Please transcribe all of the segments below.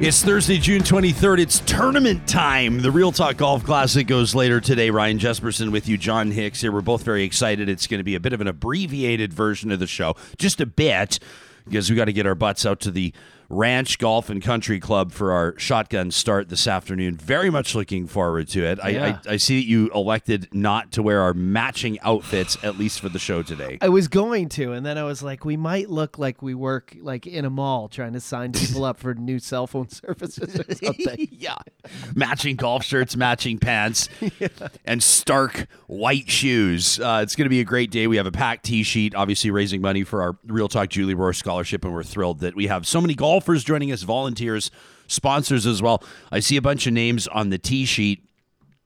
It's Thursday, June 23rd. It's tournament time. The Real Talk Golf Classic goes later today. Ryan Jesperson with you, John Hicks here. We're both very excited. It's going to be a bit of an abbreviated version of the show, just a bit, because we got to get our butts out to the Ranch Golf and Country Club for our shotgun start this afternoon. Very much looking forward to it. Yeah. I see that you elected not to wear our matching outfits, at least for the show today. I was going to, and then I was like, we might look like we work like in a mall trying to sign people up for new cell phone services or something. Yeah. Matching golf shirts, matching pants, yeah, and stark white shoes. It's going to be a great day. We have a packed T-sheet, obviously raising money for our Real Talk Julie Rohr Scholarship, and we're thrilled that we have so many golfers joining us, volunteers, sponsors as well. I see a bunch of names on the T sheet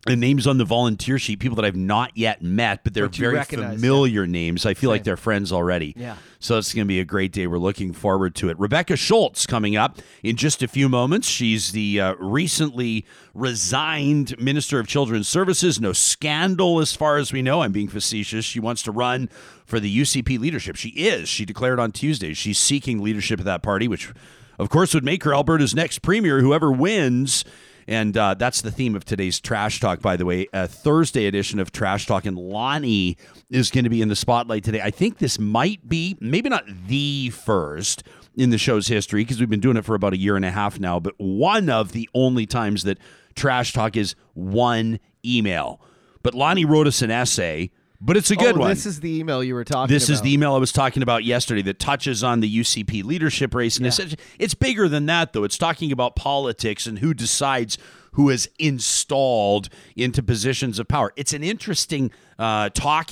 and names on the volunteer sheet, people that I've not yet met, but they're very familiar names. I feel like they're friends already. Yeah. So it's going to be a great day. We're looking forward to it. Rebecca Schulz coming up in just a few moments. She's the recently resigned Minister of Children's Services. No scandal as far as we know. I'm being facetious. She wants to run for the UCP leadership. She is. She declared on Tuesday she's seeking leadership of that party, which, of course, would make her Alberta's next premier, whoever wins. And that's the theme of today's Trash Talk, by the way, a Thursday edition of Trash Talk. And Lonnie is going to be in the spotlight today. I think this might be, maybe not the first in the show's history, because we've been doing it for about a year and a half now, but one of the only times that Trash Talk is one email. But Lonnie wrote us an essay. But it's a good one. This is the email you were talking about. This is the email I was talking about yesterday that touches on the UCP leadership race. And it's bigger than that, though. It's talking about politics and who decides who is installed into positions of power. It's an interesting I don't want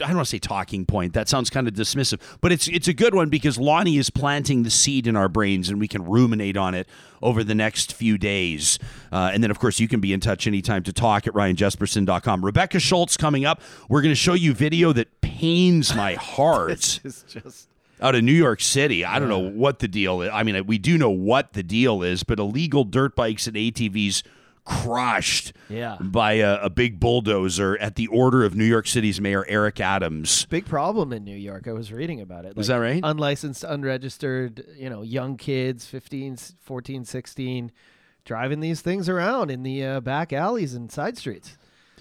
to say talking point. That sounds kind of dismissive. But it's a good one because Lonnie is planting the seed in our brains, and we can ruminate on it over the next few days. And then, of course, you can be in touch anytime to talk at ryanjesperson.com. Rebecca Schulz coming up. We're going to show you video that pains my heart. This is just out of New York City. I don't know what the deal is. I mean, we do know what the deal is, but illegal dirt bikes and ATVs crushed by a big bulldozer at the order of New York City's Mayor Eric Adams. Big problem in New York. I was reading about it. Like, is that right? Unlicensed, unregistered, young kids, 15, 14, 16, driving these things around in the back alleys and side streets.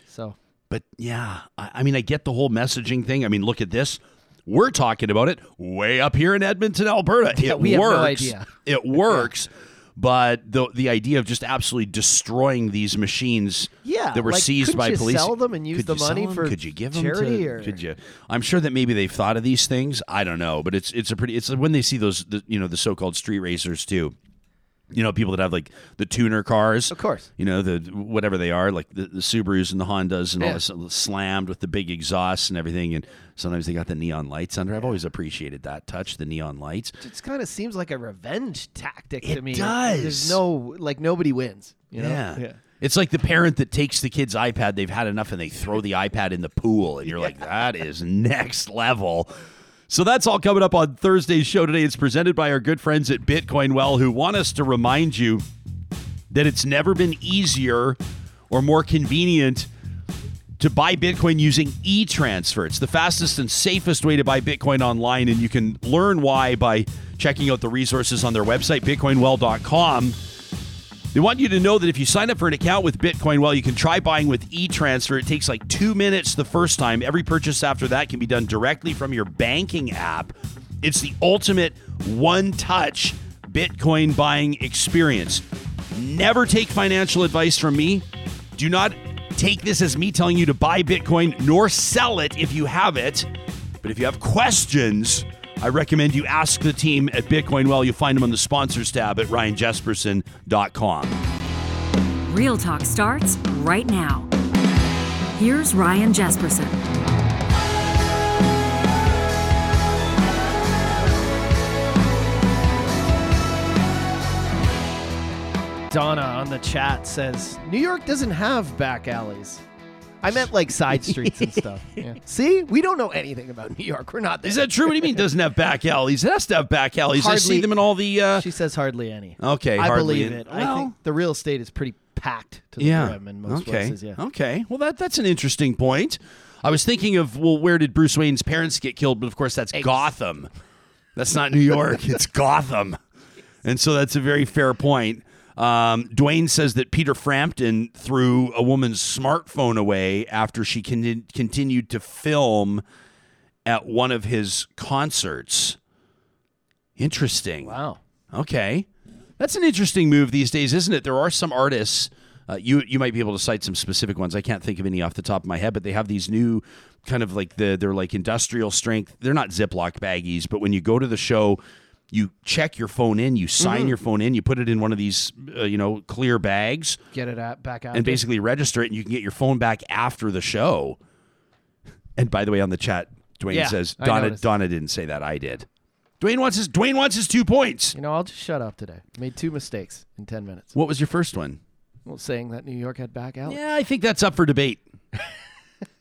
So, but yeah, I mean, I get the whole messaging thing. I mean, look at this. We're talking about it way up here in Edmonton, Alberta. It we works. Have no idea. It works. But the idea of just absolutely destroying these machines that were seized by police. Could you sell them and use the money for charity? Could you give them to, could you? I'm sure that maybe they've thought of these things. I don't know, but it's when they see those the so-called street racers too. You know, people that have like the tuner cars, of course. You know, the whatever they are, like the Subarus and the Hondas and all this, slammed with the big exhausts and everything. And sometimes they got the neon lights under. I've always appreciated that touch, the neon lights. It kind of seems like a revenge tactic to me. It does. There's nobody wins. You know? Yeah. It's like the parent that takes the kid's iPad. They've had enough, and they throw the iPad in the pool, and you're like, that is next level. So that's all coming up on Thursday's show today. It's presented by our good friends at Bitcoin Well, who want us to remind you that it's never been easier or more convenient to buy Bitcoin using e-transfer. It's the fastest and safest way to buy Bitcoin online, and you can learn why by checking out the resources on their website, bitcoinwell.com. They want you to know that if you sign up for an account with Bitcoin Well, you can try buying with e-transfer. It takes like 2 minutes the first time. Every purchase after that can be done directly from your banking app. It's the ultimate one-touch Bitcoin buying experience. Never take financial advice from me. Do not take this as me telling you to buy Bitcoin nor sell it if you have it. But if you have questions, I recommend you ask the team at Bitcoin Well. You'll find them on the sponsors tab at ryanjesperson.com. Real Talk starts right now. Here's Ryan Jesperson. Donna on the chat says, New York doesn't have back alleys. I meant like side streets and stuff. Yeah. See, we don't know anything about New York. We're not there. Is that true? What do you mean doesn't have back alleys? It has to have back alleys. Hardly, I see them in all the... She says hardly any. Okay, I believe it. Well, I think the real estate is pretty packed to the brim in most places. Yeah. Okay. Well, that's an interesting point. I was thinking of, where did Bruce Wayne's parents get killed? But of course, that's Gotham. That's not New York. It's Gotham. And so that's a very fair point. Dwayne says that Peter Frampton threw a woman's smartphone away after she continued to film at one of his concerts. Interesting. Wow. Okay. That's an interesting move these days, isn't it? There are some artists, you might be able to cite some specific ones. I can't think of any off the top of my head, but they have these new kind of like they're like industrial strength. They're not Ziploc baggies, but when you go to the show, you check your phone in, you sign your phone in, you put it in one of these, clear bags. Get it out, back out. And basically register it, and you can get your phone back after the show. And by the way, on the chat, Dwayne says, Donna didn't say that, I did. Dwayne wants his 2 points. I'll just shut up today. Made 2 mistakes in 10 minutes. What was your first one? Well, saying that New York had back out. Yeah, I think that's up for debate.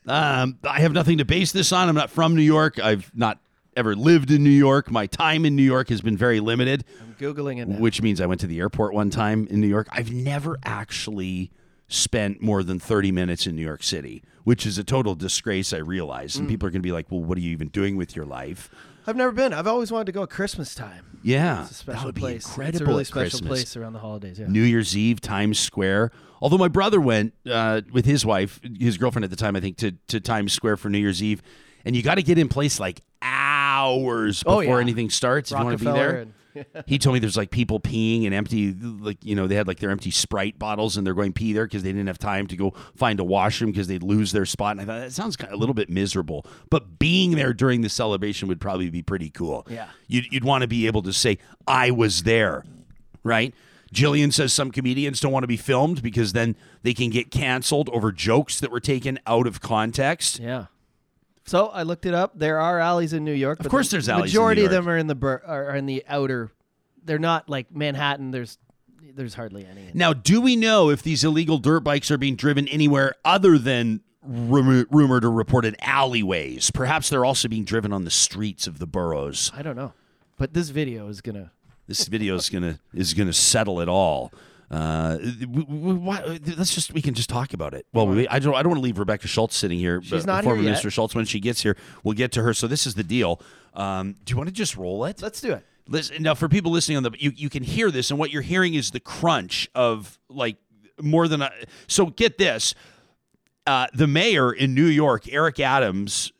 I have nothing to base this on. I'm not from New York. I've not ever lived in New York. My time in New York has been very limited. I'm Googling it now. Which means I went to the airport one time in New York. I've never actually spent more than 30 minutes in New York City, which is a total disgrace, I realize. And people are going to be like, well, what are you even doing with your life? I've never been. I've always wanted to go at Christmas time. Yeah. It's a special place. Incredible. It's a really special place around the holidays. Yeah. New Year's Eve, Times Square. Although my brother went with his wife, his girlfriend at the time, I think, to Times Square for New Year's Eve. And you got to get in place like hours before anything starts if you want to be there. He told me there's like people peeing and empty, they had like their empty Sprite bottles and they're going pee there because they didn't have time to go find a washroom because they'd lose their spot. And I thought that sounds kind of a little bit miserable, but being there during the celebration would probably be pretty cool. Yeah, you'd want to be able to say I was there, right? Jillian says some comedians don't want to be filmed because then they can get canceled over jokes that were taken out of context. Yeah. So I looked it up. There are alleys in New York. Of course, there's alleys in New York. Majority of them are in the outer. They're not like Manhattan. There's hardly any. Now, do we know if these illegal dirt bikes are being driven anywhere other than rumored or reported alleyways? Perhaps they're also being driven on the streets of the boroughs. I don't know, but this video is gonna. This video is gonna settle it all. We can just talk about it. Well, I don't want to leave Rebecca Schulz sitting here. She's not here yet. Minister Schulz, when she gets here, we'll get to her. So this is the deal. Do you want to just roll it? Let's do it. Listen, now, for people listening on you can hear this, and what you're hearing is the crunch of like more than. So get this. The mayor in New York, Eric Adams,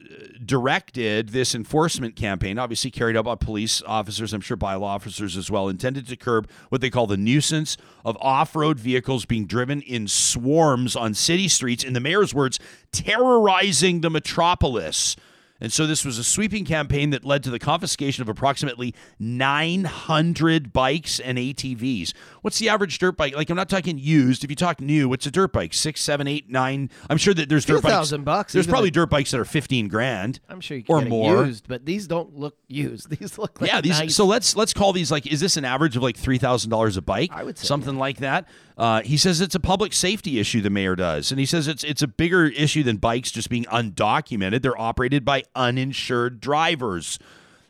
directed this enforcement campaign, obviously carried out by police officers, I'm sure by law officers as well, intended to curb what they call the nuisance of off-road vehicles being driven in swarms on city streets, in the mayor's words, terrorizing the metropolis. And so this was a sweeping campaign that led to the confiscation of approximately 900 bikes and ATVs. What's the average dirt bike? Like, I'm not talking used. If you talk new, what's a dirt bike? 6, 7, 8, 9. I'm sure that there's dirt bikes. $2,000. There's probably dirt bikes that are 15 grand. I'm sure you can get it used, but these don't look used. These look like nice. So let's call these like, is this an average of like $3,000 a bike? I would say something like that. He says it's a public safety issue, the mayor does. And he says it's a bigger issue than bikes just being undocumented. They're operated by uninsured drivers.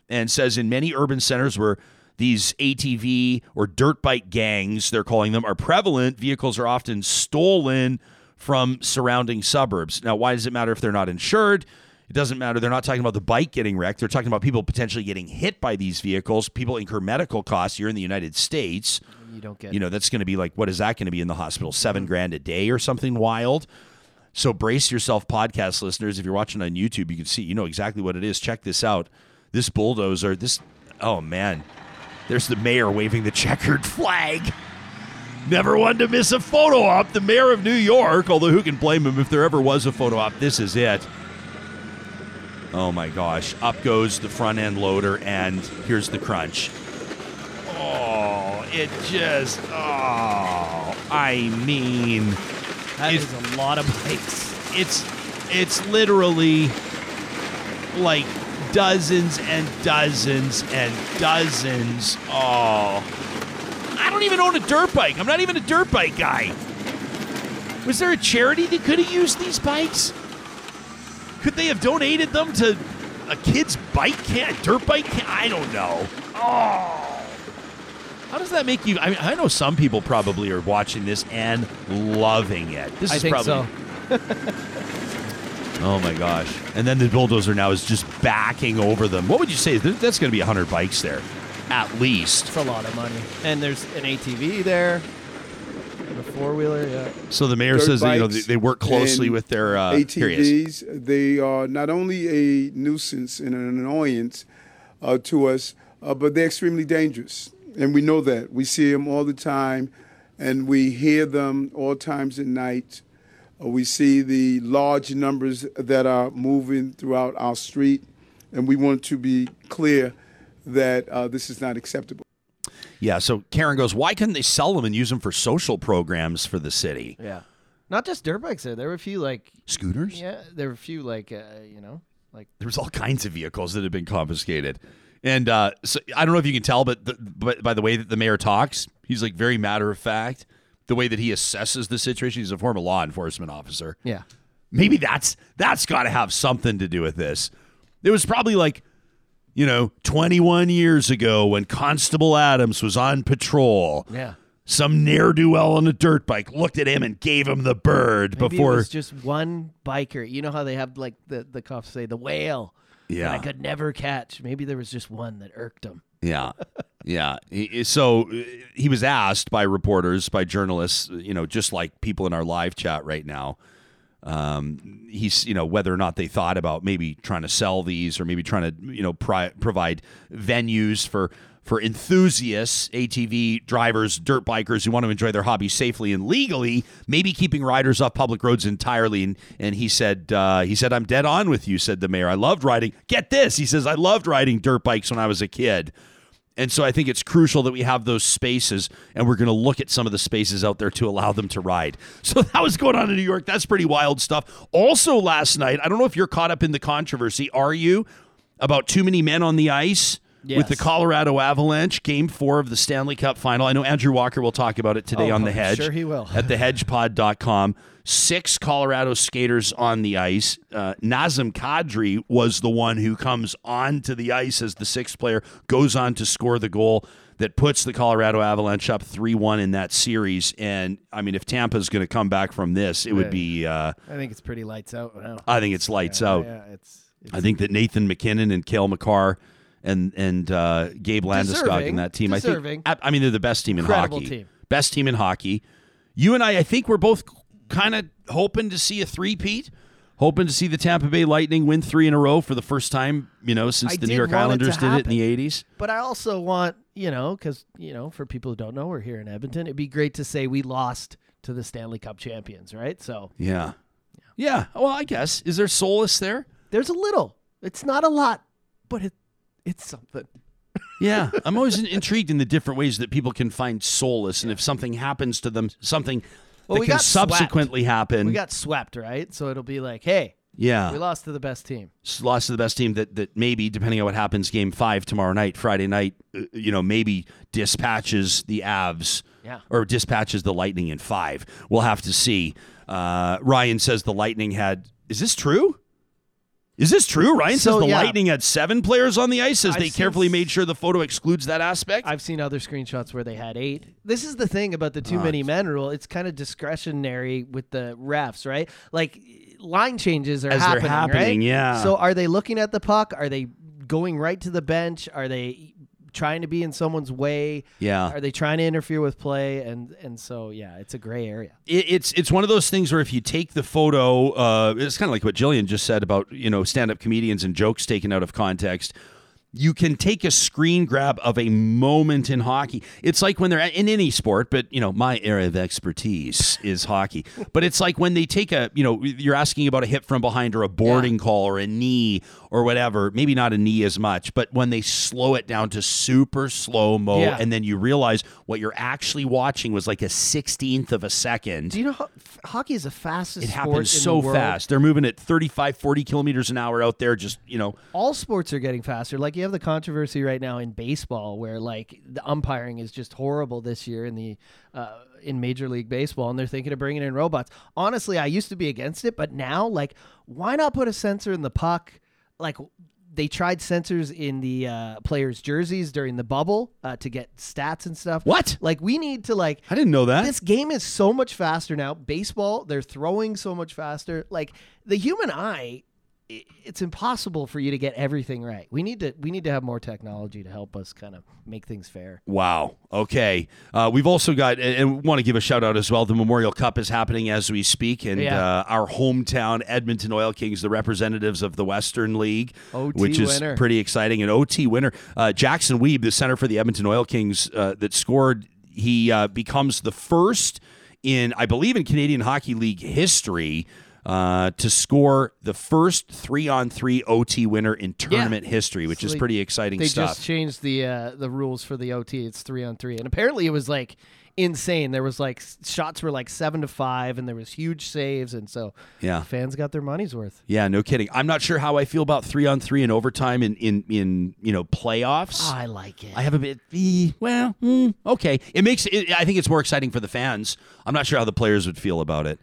And says in many urban centers where these ATV or dirt bike gangs, they're calling them, are prevalent, vehicles are often stolen from surrounding suburbs. Now, why does it matter if they're not insured? It doesn't matter. They're not talking about the bike getting wrecked. They're talking about people potentially getting hit by these vehicles. People incur medical costs. You're in the United States. You don't get it. That's going to be like, what is that going to be in the hospital? $7,000 a day or something wild. So brace yourself, podcast listeners. If you're watching on YouTube, you can see, exactly what it is. Check this out. This bulldozer, oh man, there's the mayor waving the checkered flag. Never one to miss a photo op. The mayor of New York, although who can blame him if there ever was a photo op? This is it. Oh my gosh. Up goes the front end loader, and here's the crunch. That is a lot of bikes. It's literally like dozens and dozens and dozens. Oh, I don't even own a dirt bike. I'm not even a dirt bike guy. Was there a charity that could have used these bikes? Could they have donated them to a kid's bike camp, dirt bike camp? I don't know. Oh. How does that make you? I mean, I know some people probably are watching this and loving it. I think so. Oh my gosh! And then the bulldozer now is just backing over them. What would you say? That's going to be 100 bikes there. at least. It's a lot of money. And there's an ATV there. A four-wheeler, yeah. So the mayor says that, you know, they work closely with their ATVs. They are not only a nuisance and an annoyance to us, but they're extremely dangerous. And we know that. We see them all the time, and we hear them all times at night. We see the large numbers that are moving throughout our street, and we want to be clear that this is not acceptable. Yeah, so Karen goes, why couldn't they sell them and use them for social programs for the city? Yeah. Not just dirt bikes, though. There were a few, like... Scooters? Yeah, there were a few, like, you know, like... There was all kinds of vehicles that had been confiscated. And so I don't know if you can tell, but, by the way that the mayor talks, he's, like, very matter-of-fact. The way that he assesses the situation, he's a former law enforcement officer. Yeah. Maybe that's got to have something to do with this. It was probably, like... You know, 21 years ago when Constable Adams was on patrol, yeah, some ne'er-do-well on a dirt bike looked at him and gave him the bird. Maybe before... it was just one biker. You know how they have, like, the cops say, the whale. Yeah. That I could never catch. Maybe there was just one that irked him. Yeah. Yeah. So he was asked by reporters, by journalists, you know, just like people in our live chat right now, he's, you know, whether or not they thought about maybe trying to sell these or maybe trying to, you know, provide venues for enthusiasts, ATV drivers, dirt bikers who want to enjoy their hobby safely and legally, maybe keeping riders off public roads entirely. And he said, I'm dead on with you, said the mayor. I loved riding. Get this. He says, I loved riding dirt bikes when I was a kid. And so I think it's crucial that we have those spaces, and we're going to look at some of the spaces out there to allow them to ride. So that was going on in New York. That's pretty wild stuff. Also last night, I don't know if you're caught up in the controversy, are you, about too many men on the ice? Yes. With the Colorado Avalanche, Game 4 of the Stanley Cup Final. I know Andrew Walker will talk about it today on The Hedge. Sure he will. At thehedgepod.com. 6 Colorado skaters on the ice. Nazem Kadri was the one who comes onto the ice as the sixth player, goes on to score the goal that puts the Colorado Avalanche up 3-1 in that series. And, I mean, if Tampa's going to come back from this, it would be... I think it's pretty lights out now. I think it's lights out. Yeah, it's... I think that Nathan McKinnon and Cale McCarr and Gabe Landeskog in that team. Deserving. I mean, they're the best team in Incredible hockey. Team. Best team in hockey. You and I think we're both kind of hoping to see a three-peat, hoping to see the Tampa Bay Lightning win 3 in a row for the first time, you know, since the New York Islanders did it in the 80s. But I also want, you know, because, you know, for people who don't know, we're here in Edmonton. It'd be great to say we lost to the Stanley Cup champions, right? So Yeah. Well, I guess. Is there solace there? There's a little. It's not a lot, but It's something. Yeah. I'm always intrigued in the different ways that people can find solace. And if something happens to them, We got swept, right? So it'll be like, hey, yeah, we lost to the best team. Lost to the best team that maybe, depending on what happens, Game 5 tomorrow night, Friday night, you know, maybe dispatches the Avs or dispatches the Lightning in 5. We'll have to see. Ryan says the Lightning had... Is this true? Is this true? Ryan says the Lightning had 7 players on the ice as they carefully made sure the photo excludes that aspect. I've seen other screenshots where they had 8. This is the thing about the too many men rule. It's kind of discretionary with the refs, right? Like line changes are happening, right? Yeah. So are they looking at the puck? Are they going right to the bench? Are they trying to be in someone's way? Yeah. Are they trying to interfere with play? And so, yeah, it's a gray area. It's one of those things where if you take the photo, it's kind of like what Jillian just said about, you know, stand-up comedians and jokes taken out of context. You can take a screen grab of a moment in hockey. It's like when they're in any sport, but, you know, my area of expertise is hockey. But it's like when they take a, you know, you're asking about a hit from behind or a boarding call or a knee or whatever. Maybe not a knee as much, but when they slow it down to super slow-mo and then you realize what you're actually watching was like a 16th of a second. Do you know hockey is the fastest sport in the world? It happens so fast. They're moving at 35, 40 kilometers an hour out there just, you know. All sports are getting faster. Like, you have the controversy right now in baseball where, like, the umpiring is just horrible this year in the in Major League Baseball, and they're thinking of bringing in robots. Honestly, I used to be against it, but now, like, why not put a sensor in the puck? Like, they tried sensors in the players' jerseys during the bubble to get stats and stuff. What? Like, we need to, like... I didn't know that. This game is so much faster now. Baseball, they're throwing so much faster. Like, the human eye... it's impossible for you to get everything right. We need to have more technology to help us kind of make things fair. Wow. Okay. We've also got, and want to give a shout out as well, the Memorial Cup is happening as we speak, and our hometown Edmonton Oil Kings, the representatives of the Western League, OT which is winner. Pretty exciting. An OT winner. Jackson Wiebe, the center for the Edmonton Oil Kings that scored, he becomes the first in, I believe, in Canadian Hockey League history to score the first 3-on-3 OT winner in tournament history, which is pretty exciting stuff. They just changed the rules for the OT. It's 3-on-3. And apparently it was like insane. There was like shots were like 7-5 and there was huge saves. And so fans got their money's worth. Yeah, no kidding. I'm not sure how I feel about 3-on-3 in overtime in playoffs. Oh, I like it. I have a bit, okay. It makes it, I think it's more exciting for the fans. I'm not sure how the players would feel about it.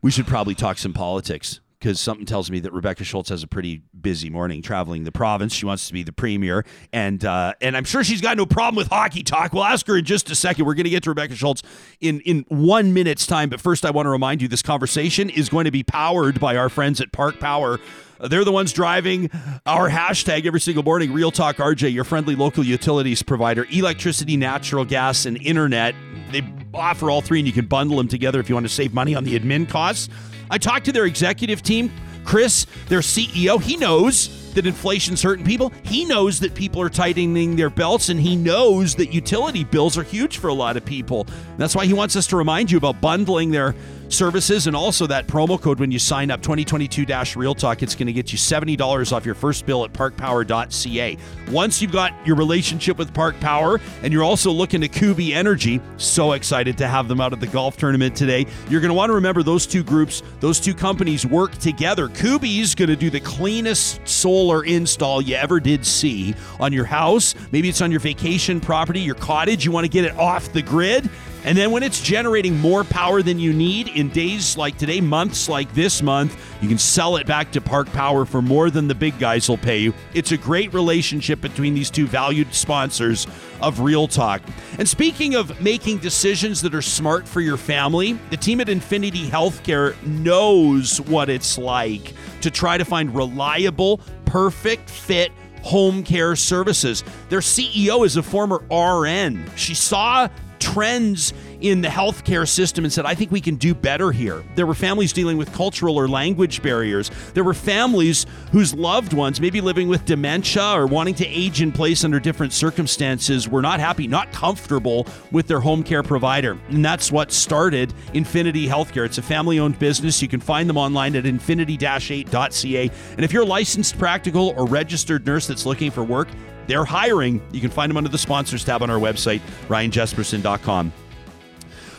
We should probably talk some politics, because something tells me that Rebecca Schulz has a pretty busy morning traveling the province. She wants to be the premier, and I'm sure she's got no problem with hockey talk. We'll ask her in just a second. We're going to get to Rebecca Schulz in 1 minute's time, but first I want to remind you this conversation is going to be powered by our friends at Park Power. They're the ones driving our hashtag every single morning, Real Talk RJ, your friendly local utilities provider, electricity, natural gas, and internet. They offer all three, and you can bundle them together if you want to save money on the admin costs. I talked to their executive team, Chris, their CEO. He knows that inflation's hurting people. He knows that people are tightening their belts, and he knows that utility bills are huge for a lot of people. And that's why he wants us to remind you about bundling their services, and also that promo code when you sign up, 2022-RealTalk. It's going to get you $70 off your first bill at parkpower.ca. Once you've got your relationship with Park Power, and you're also looking to Kubi Energy, so excited to have them out at the golf tournament today. You're going to want to remember those two groups, those two companies work together. Kubi's going to do the cleanest solar install you ever did see on your house. Maybe it's on your vacation property, your cottage. You want to get it off the grid. And then when it's generating more power than you need in days like today, months like this month, you can sell it back to Park Power for more than the big guys will pay you. It's a great relationship between these two valued sponsors of Real Talk. And speaking of making decisions that are smart for your family, the team at Infinity Healthcare knows what it's like to try to find reliable, perfect fit home care services. Their CEO is a former RN. She saw trends in the healthcare system and said, I think we can do better here. There were families dealing with cultural or language barriers. There were families whose loved ones, maybe living with dementia or wanting to age in place under different circumstances, were not happy, not comfortable with their home care provider. And that's what started Infinity Healthcare. It's a family-owned business. You can find them online at infinity-8.ca. And if you're a licensed practical or registered nurse that's looking for work, they're hiring. You can find them under the sponsors tab on our website, ryanjesperson.com.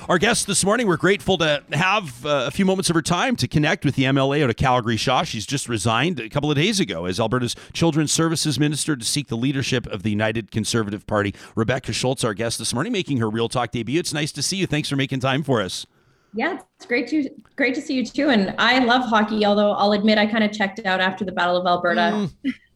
Our guests this morning, we're grateful to have a few moments of her time to connect with the MLA out of Calgary-Shaw. She's just resigned a couple of days ago as Alberta's Children's Services Minister to seek the leadership of the United Conservative Party. Rebecca Schulz, our guest this morning, making her Real Talk debut. It's nice to see you. Thanks for making time for us. Yeah, it's great to see you too. And I love hockey, although I'll admit I kind of checked out after the Battle of Alberta.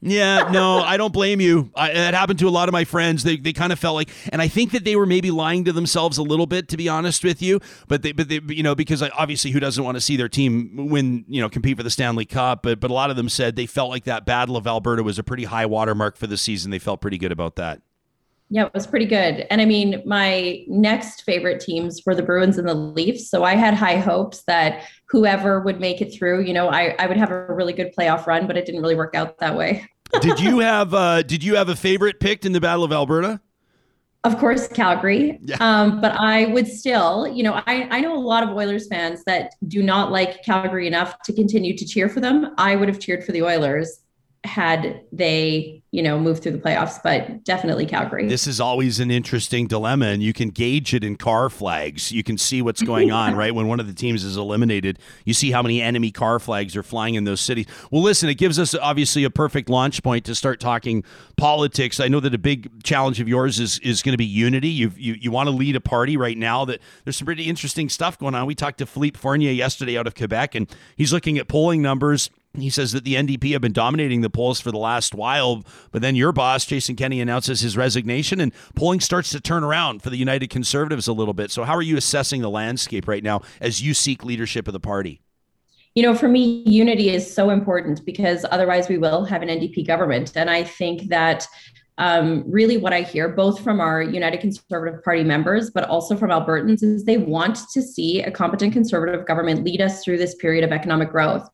Yeah, no, I don't blame you. It happened to a lot of my friends. They kind of felt like, and I think that they were maybe lying to themselves a little bit, to be honest with you. But they, because obviously, who doesn't want to see their team win, compete for the Stanley Cup? But a lot of them said they felt like that Battle of Alberta was a pretty high watermark for the season. They felt pretty good about that. Yeah, it was pretty good. And I mean, my next favorite teams were the Bruins and the Leafs. So I had high hopes that whoever would make it through, I would have a really good playoff run, but it didn't really work out that way. Did you have a favorite picked in the Battle of Alberta? Of course, Calgary. Yeah. But I would still, I know a lot of Oilers fans that do not like Calgary enough to continue to cheer for them. I would have cheered for the Oilers had they, moved through the playoffs, but definitely Calgary. This is always an interesting dilemma, and you can gauge it in car flags. You can see what's going on, right? When one of the teams is eliminated, you see how many enemy car flags are flying in those cities. Well, listen, it gives us obviously a perfect launch point to start talking politics. I know that a big challenge of yours is going to be unity. You want to lead a party right now that there's some pretty interesting stuff going on. We talked to Philippe Fournier yesterday out of Quebec, and he's looking at polling numbers. He says that the NDP have been dominating the polls for the last while, but then your boss, Jason Kenney, announces his resignation, and polling starts to turn around for the United Conservatives a little bit. So how are you assessing the landscape right now as you seek leadership of the party? you know, for me, unity is so important because otherwise we will have an NDP government. And I think that really what I hear both from our United Conservative Party members, but also from Albertans, is they want to see a competent Conservative government lead us through this period of economic growth.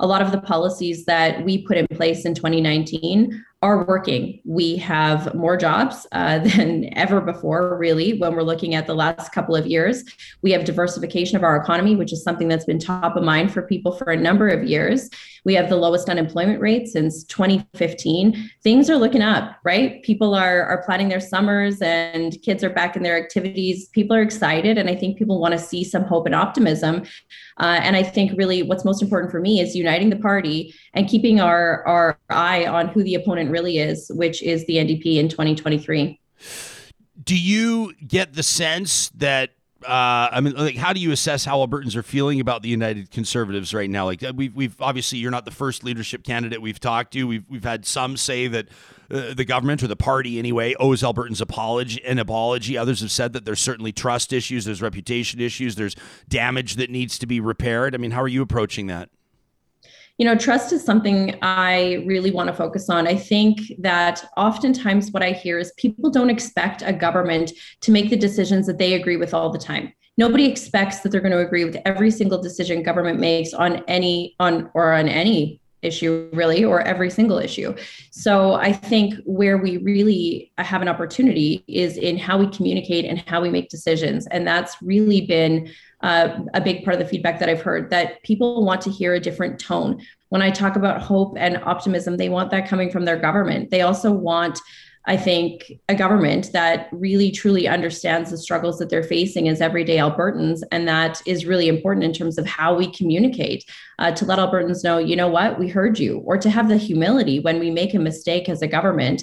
A lot of the policies that we put in place in 2019 are working. We have more jobs than ever before, really, when we're looking at the last couple of years. We have diversification of our economy, which is something that's been top of mind for people for a number of years. We have the lowest unemployment rate since 2015. Things are looking up, right? People are planning their summers and kids are back in their activities. People are excited. And I think people want to see some hope and optimism. And I think really what's most important for me is uniting the party and keeping our eye on who the opponent really is, which is the NDP in 2023. Do you get the sense that, how do you assess how Albertans are feeling about the United Conservatives right now? Like we've obviously, you're not the first leadership candidate we've talked to. We've had some say that the government, or the party anyway, owes Albertans an apology. Others have said that there's certainly trust issues, there's reputation issues, there's damage that needs to be repaired. I mean, how are you approaching that? You know, trust is something I really want to focus on. I think that oftentimes what I hear is people don't expect a government to make the decisions that they agree with all the time. Nobody expects that they're going to agree with every single decision government makes on any issue, really, or every single issue. So I think where we really have an opportunity is in how we communicate and how we make decisions. And that's really been a big part of the feedback that I've heard, that people want to hear a different tone. When I talk about hope and optimism, they want that coming from their government. They also want, I think, a government that really truly understands the struggles that they're facing as everyday Albertans. And that is really important in terms of how we communicate, to let Albertans know, you know what, we heard you, or to have the humility when we make a mistake as a government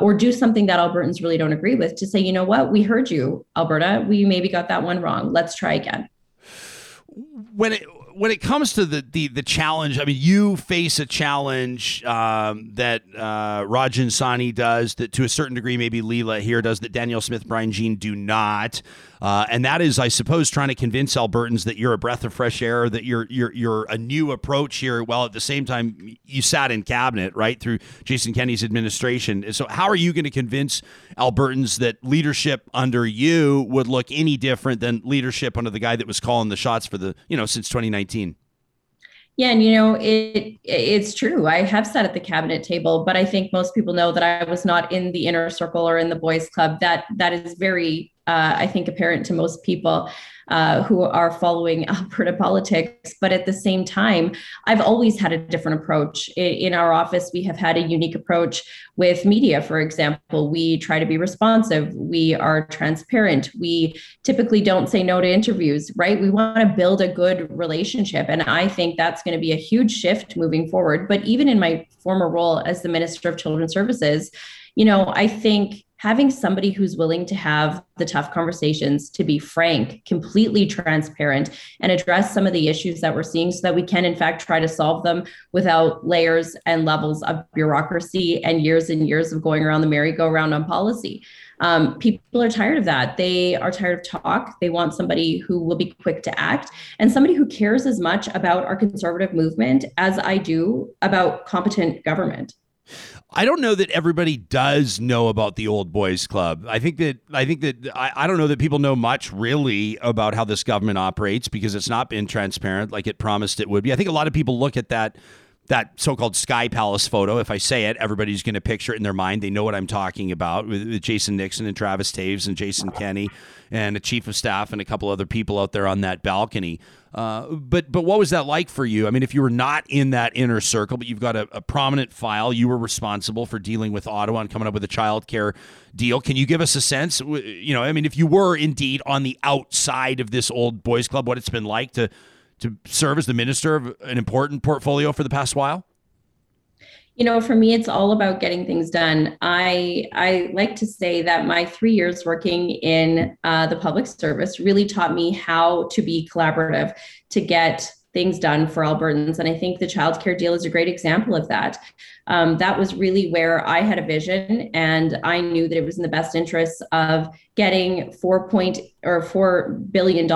or do something that Albertans really don't agree with, to say, you know what, we heard you, Alberta, we maybe got that one wrong. Let's try again. When it comes to the challenge, I mean, you face a challenge that Rajan Sani does, that to a certain degree maybe Leila here does, that Danielle Smith, Brian Jean do not. And that is, I suppose, trying to convince Albertans that you're a breath of fresh air, that you're a new approach here, while at the same time you sat in cabinet, right, through Jason Kenney's administration. So how are you going to convince Albertans that leadership under you would look any different than leadership under the guy that was calling the shots for the, you know, since 2019? Yeah, and you know, it's true. I have sat at the cabinet table, but I think most people know that I was not in the inner circle or in the boys club. That is very, I think, apparent to most people who are following Alberta politics. But at the same time, I've always had a different approach. In our office, we have had a unique approach with media, for example. We try to be responsive. We are transparent. We typically don't say no to interviews, right? We want to build a good relationship. And I think that's going to be a huge shift moving forward. But even in my former role as the Minister of Children's Services, you know, I think having somebody who's willing to have the tough conversations, to be frank, completely transparent, and address some of the issues that we're seeing so that we can, in fact, try to solve them without layers and levels of bureaucracy and years of going around the merry-go-round on policy. People are tired of that. They are tired of talk. They want somebody who will be quick to act and somebody who cares as much about our conservative movement as I do about competent government. I don't know that everybody does know about the old boys club. I don't know that people know much really about how this government operates, because it's not been transparent like it promised it would be. I think a lot of people look at that so-called Sky Palace photo. If I say it, everybody's going to picture it in their mind. They know what I'm talking about with Jason Nixon and Travis Taves and Jason Kenney and a chief of staff and a couple other people out there on that balcony. But what was that like for you? I mean, if you were not in that inner circle, but you've got a prominent file, you were responsible for dealing with Ottawa and coming up with a child care deal. Can you give us a sense, you know, I mean, if you were indeed on the outside of this old boys club, what it's been like to serve as the minister of an important portfolio for the past while? You know, for me, it's all about getting things done. I like to say that my 3 years working in the public service really taught me how to be collaborative, to get things done for Albertans. And I think the childcare deal is a great example of that. that was really where I had a vision, and I knew that it was in the best interests of getting $4 billion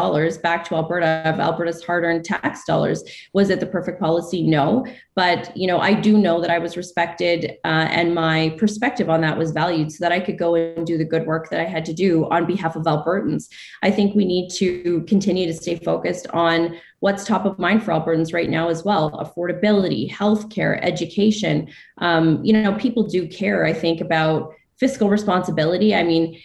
back to Alberta of Alberta's hard-earned tax dollars. Was it the perfect policy? No, but I do know that I was respected and my perspective on that was valued, so that I could go and do the good work that I had to do on behalf of Albertans. I think we need to continue to stay focused on what's top of mind for Albertans right now as well: affordability, healthcare, education. People do care, I think, about fiscal responsibility. I mean,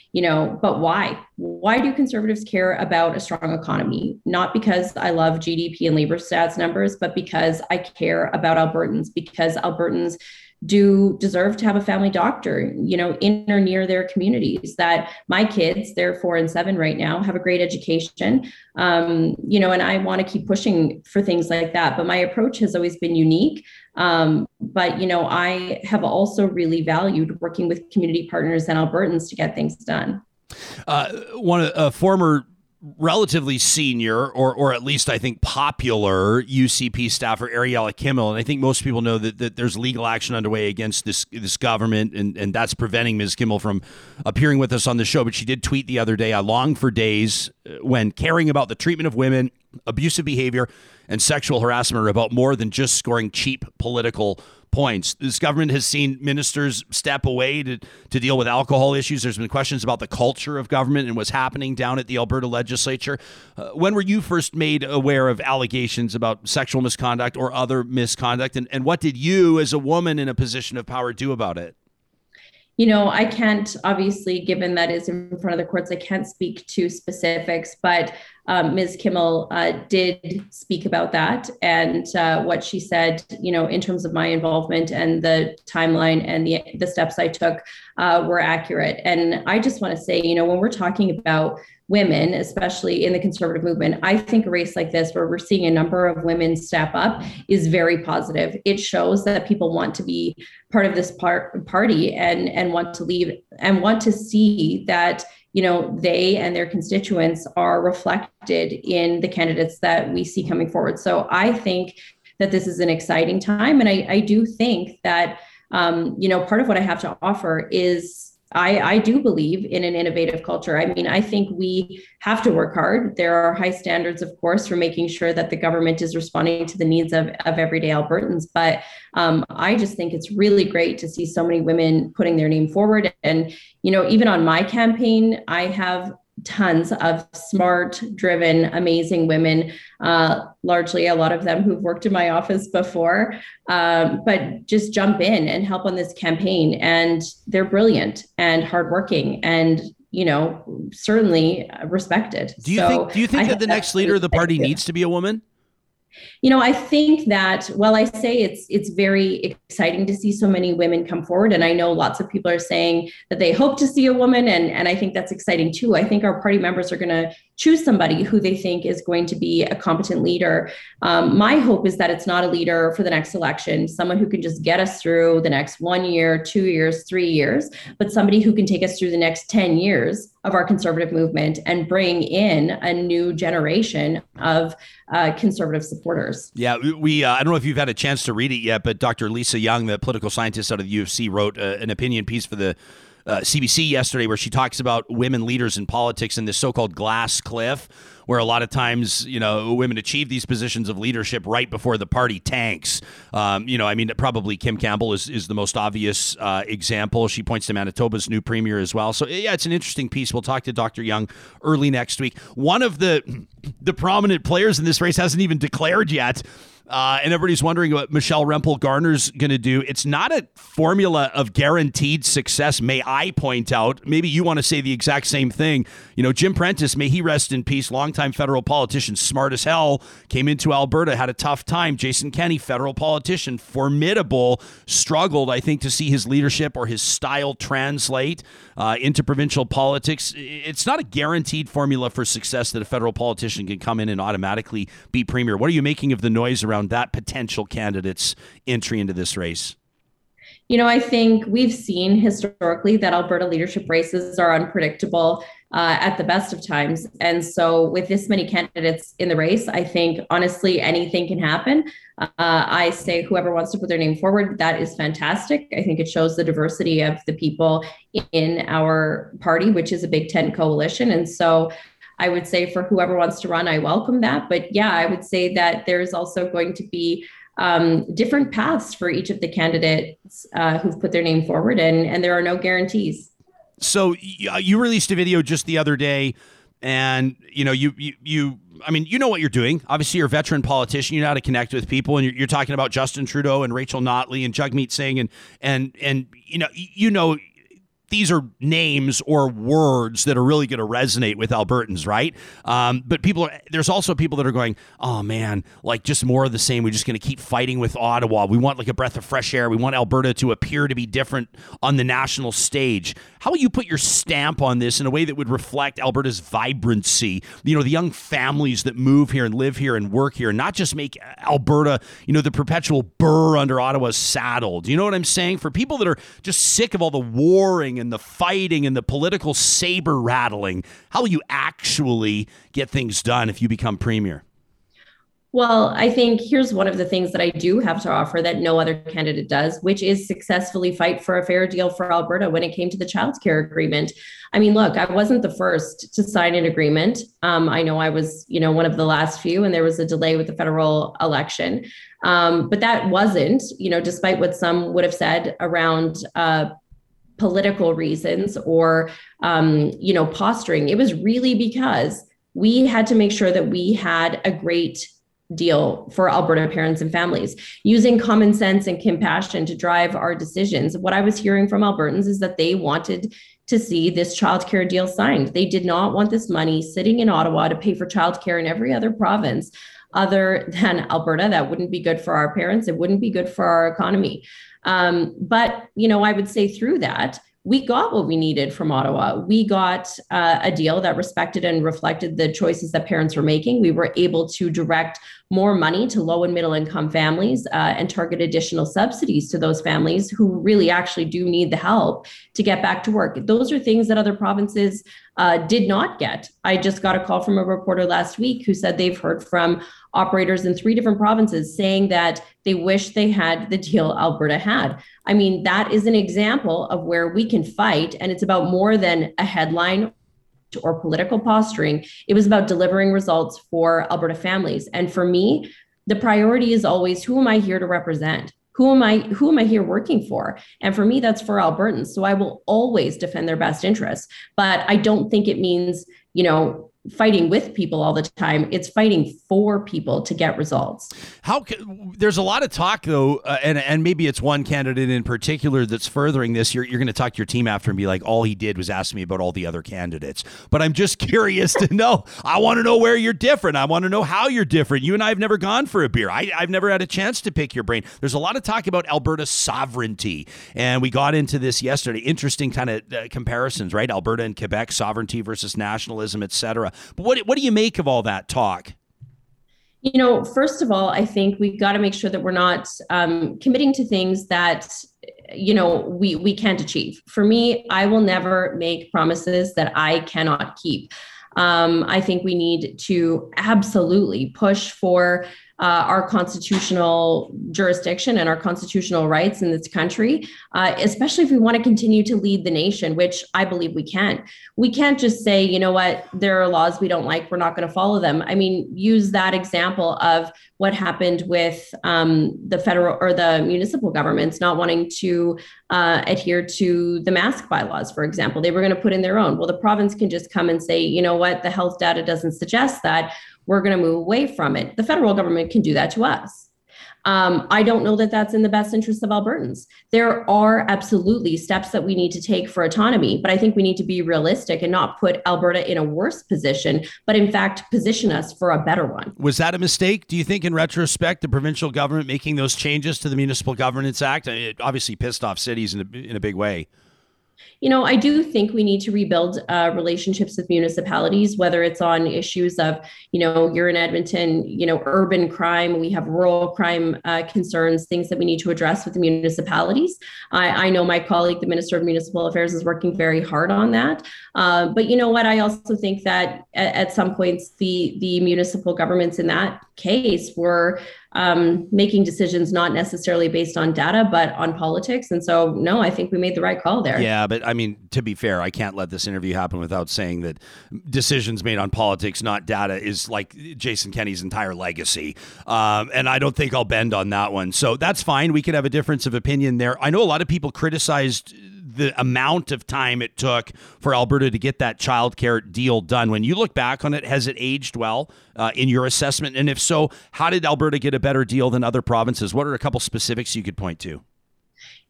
but why? Why do conservatives care about a strong economy? Not because I love GDP and labor stats numbers, but because I care about Albertans, because Albertans do deserve to have a family doctor, in or near their communities, that my kids, they're 4 and 7 right now, have a great education, and I want to keep pushing for things like that. But my approach has always been unique. But I have also really valued working with community partners and Albertans to get things done. One former relatively senior, or at least I think popular, UCP staffer Ariella Kimmel, and I think most people know that there's legal action underway against this government, and that's preventing Ms. Kimmel from appearing with us on the show. But she did tweet the other day, "I long for days when caring about the treatment of women, abusive behavior, and sexual harassment are about more than just scoring cheap political points." This government has seen ministers step away to deal with alcohol issues. There's been questions about the culture of government and what's happening down at the Alberta legislature. When were you first made aware of allegations about sexual misconduct or other misconduct? And what did you, as a woman in a position of power, do about it? I can't, obviously, given that is in front of the courts, I can't speak to specifics, but Ms. Kimmel did speak about that, and what she said, in terms of my involvement and the timeline and the steps I took were accurate. And I just want to say, when we're talking about women, especially in the conservative movement, I think a race like this, where we're seeing a number of women step up, is very positive. It shows that people want to be part of this party and want to leave and want to see that, they and their constituents are reflected in the candidates that we see coming forward. So I think that this is an exciting time. And I do think that, part of what I have to offer is I do believe in an innovative culture. I mean, I think we have to work hard. There are high standards, of course, for making sure that the government is responding to the needs of everyday Albertans. But I just think it's really great to see so many women putting their name forward. And, even on my campaign, I have tons of smart, driven, amazing women, largely a lot of them who've worked in my office before, but just jump in and help on this campaign. And they're brilliant and hardworking and, certainly respected. Do you think that the next leader of the party needs to be a woman? I think that, I say it's very exciting to see so many women come forward. And I know lots of people are saying that they hope to see a woman. And I think that's exciting, too. I think our party members are going to choose somebody who they think is going to be a competent leader. My hope is that it's not a leader for the next election, someone who can just get us through the next 1 year, 2 years, 3 years, but somebody who can take us through the next 10 years of our conservative movement and bring in a new generation of conservative supporters. Yeah, we I don't know if you've had a chance to read it yet, but Dr. Lisa Young, the political scientist out of the U of C, wrote an opinion piece for the CBC yesterday, where she talks about women leaders in politics and this so-called glass cliff, where a lot of times, women achieve these positions of leadership right before the party tanks. Probably Kim Campbell is the most obvious example. She points to Manitoba's new premier as well. So, yeah, it's an interesting piece. We'll talk to Dr. Young early next week. One of the prominent players in this race hasn't even declared yet. And everybody's wondering what Michelle Rempel-Garner's going to do. It's not a formula of guaranteed success, may I point out. Maybe you want to say the exact same thing. Jim Prentice, may he rest in peace, longtime federal politician, smart as hell, came into Alberta, had a tough time. Jason Kenney, federal politician, formidable, struggled, I think, to see his leadership or his style translate into provincial politics. It's not a guaranteed formula for success that a federal politician can come in and automatically be premier. What are you making of the noise around that potential candidate's entry into this race? you know, I think we've seen historically that Alberta leadership races are unpredictable at the best of times. And so with this many candidates in the race, I think, honestly, anything can happen. I say whoever wants to put their name forward, that is fantastic. I think it shows the diversity of the people in our party, which is a big tent coalition. And so I would say for whoever wants to run, I welcome that. But yeah, I would say that there's also going to be different paths for each of the candidates who've put their name forward, and there are no guarantees. So you released a video just the other day, and you know you I mean, you know what you're doing. Obviously, you're a veteran politician. You know how to connect with people, and you're talking about Justin Trudeau and Rachel Notley and Jagmeet Singh, and you know these are names or words that are really going to resonate with Albertans, right? But there's also people that are going, oh man, like just more of the same. We're just going to keep fighting with Ottawa. We want like a breath of fresh air. We want Alberta to appear to be different on the national stage. How will you put your stamp on this in a way that would reflect Alberta's vibrancy? You know, the young families that move here and live here and work here, and not just make Alberta, you know, the perpetual burr under Ottawa's saddle. Do you know what I'm saying? For people that are just sick of all the warring and the fighting and the political saber rattling, how will you actually get things done if you become premier? Well, I think here's one of the things that I do have to offer that no other candidate does, which is successfully fight for a fair deal for Alberta when it came to the childcare agreement. I mean, look, I wasn't the first to sign an agreement. I know I was, one of the last few, and there was a delay with the federal election. But that wasn't, despite what some would have said around political reasons or, posturing. It was really because we had to make sure that we had a great deal for Alberta parents and families, using common sense and compassion to drive our decisions. What I was hearing from Albertans is that they wanted to see this childcare deal signed. They did not want this money sitting in Ottawa to pay for childcare in every other province other than Alberta. That wouldn't be good for our parents. It wouldn't be good for our economy. But, I would say through that, we got what we needed from Ottawa. We got a deal that respected and reflected the choices that parents were making. We were able to direct more money to low and middle income families and target additional subsidies to those families who really actually do need the help to get back to work. Those are things that other provinces did not get. I just got a call from a reporter last week who said they've heard from operators in 3 different provinces saying that they wish they had the deal Alberta had. I mean, that is an example of where we can fight. And it's about more than a headline or political posturing. It was about delivering results for Alberta families. And for me, the priority is always, who am I here to represent? Who am I here working for? And for me, that's for Albertans. So I will always defend their best interests. But I don't think it means, fighting with people all the time. It's fighting for people to get results. There's a lot of talk, though, and maybe it's one candidate in particular that's furthering this. You're going to talk to your team after and be like, all he did was ask me about all the other candidates. But I'm just curious to know. I want to know where you're different. I want to know how you're different. You and I have never gone for a beer. I've never had a chance to pick your brain. There's a lot of talk about Alberta's sovereignty. And we got into this yesterday. Interesting kind of comparisons, right? Alberta and Quebec, sovereignty versus nationalism, et cetera. But what do you make of all that talk? First of all, I think we've got to make sure that we're not committing to things that, we can't achieve. For me, I will never make promises that I cannot keep. I think we need to absolutely push for our constitutional jurisdiction and our constitutional rights in this country, especially if we want to continue to lead the nation, which I believe we can. We can't just say, there are laws we don't like, we're not going to follow them. I mean, use that example of what happened with the federal or the municipal governments not wanting to adhere to the mask bylaws, for example. They were going to put in their own. Well, the province can just come and say, the health data doesn't suggest that. We're going to move away from it. The federal government can do that to us. I don't know that that's in the best interest of Albertans. There are absolutely steps that we need to take for autonomy, but I think we need to be realistic and not put Alberta in a worse position, but in fact, position us for a better one. Was that a mistake? Do you think in retrospect, the provincial government making those changes to the Municipal Governance Act, it obviously pissed off cities in a big way? You know, I do think we need to rebuild relationships with municipalities, whether it's on issues of, you know, you're in Edmonton, you know, urban crime, we have rural crime concerns, things that we need to address with the municipalities. I know my colleague, the Minister of Municipal Affairs, is working very hard on that. But you know what, I also think that at some points, the municipal governments in that case were making decisions not necessarily based on data, but on politics. And so, no, I think we made the right call there. Yeah, but I mean, to be fair, I can't let this interview happen without saying that decisions made on politics, not data, is like Jason Kenney's entire legacy. And I don't think I'll bend on that one. So that's fine. We could have a difference of opinion there. I know a lot of people criticized the amount of time it took for Alberta to get that childcare deal done. When you look back on it, has it aged well in your assessment? And if so, how did Alberta get a better deal than other provinces? What are a couple specifics you could point to?